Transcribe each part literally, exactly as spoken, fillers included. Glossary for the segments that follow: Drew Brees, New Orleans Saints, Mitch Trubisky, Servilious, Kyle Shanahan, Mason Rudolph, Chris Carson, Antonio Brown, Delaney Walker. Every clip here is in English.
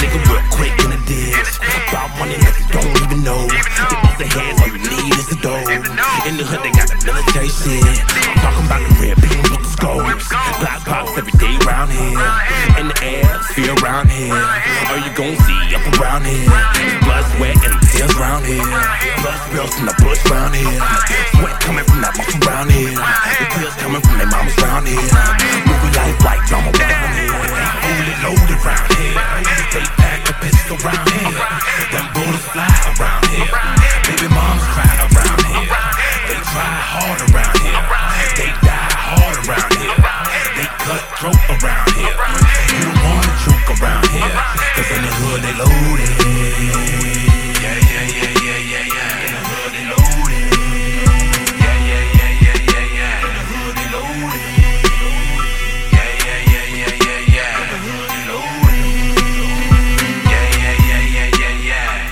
nigga real quick in the ditch. About money niggas don't even know. Hands, all you need is the dough. In the hood, they got the military shit. I'm talking about the red people with the scopes. Black pops every day round here. In the air, fear around here. All you gon' see up around here. Blood, sweat, and the tears round here. Blood spills from the bush round here. Sweat coming from that muscle round here. The tears coming from their mamas round here. Movie life like drama round here. Only loaded round here. They pack a pistol round here. Them bullets fly around here. Baby moms crying around here. They try hard around here. They die hard around here. They cut throat around here. You don't wanna choke around here. Cause in the hood they loaded. Yeah, yeah, yeah, yeah, yeah, yeah. In the hood they loaded. Yeah, yeah, yeah, yeah, yeah, yeah. In the hood they loaded. Yeah, yeah, yeah, yeah, yeah, yeah. In the hood they loaded. Yeah, yeah, yeah, yeah, yeah, yeah.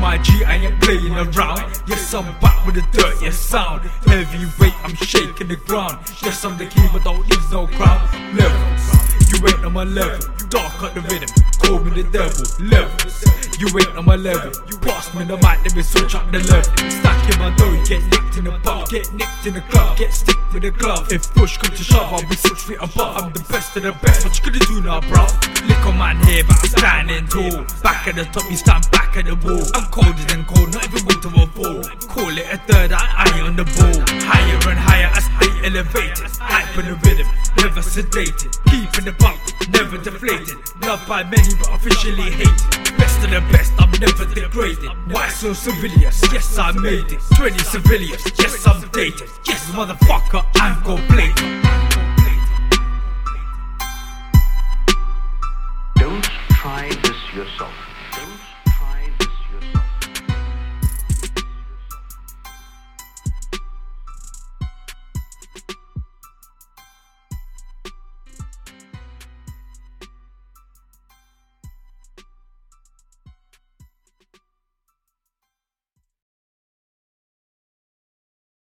My G, I ain't playing around. Yes, I'm back with the dirt, yes, sound. Heavyweight, I'm shaking the ground. Yes, I'm the king, but don't use no crown. Levels, you ain't on my level. Dark cut the rhythm, call me the devil. Levels, you ain't on my level. You pass me the mic, let me switch up the level. Stack in my dough, get nicked in the bar. Get nicked in the club, get sticked with the glove. If push comes to shove, I'll be six feet above. I'm the best of the best, what you gonna do now, bro? Little man here, but I'm standing tall. Back at the top, you stand back at the wall. I'm colder than cold, not even water will fall. Call it a third eye, eye on the ball. Higher and higher, I stay elevated. Hype in the rhythm, never sedated. Keeping the bump, never deflated. Loved by many, but officially hated. Best of the best, I'm never degraded. Why so Servilious? Yes, I made it. twenty Servilious, yes, I'm dated. Yes, motherfucker, I'm gold.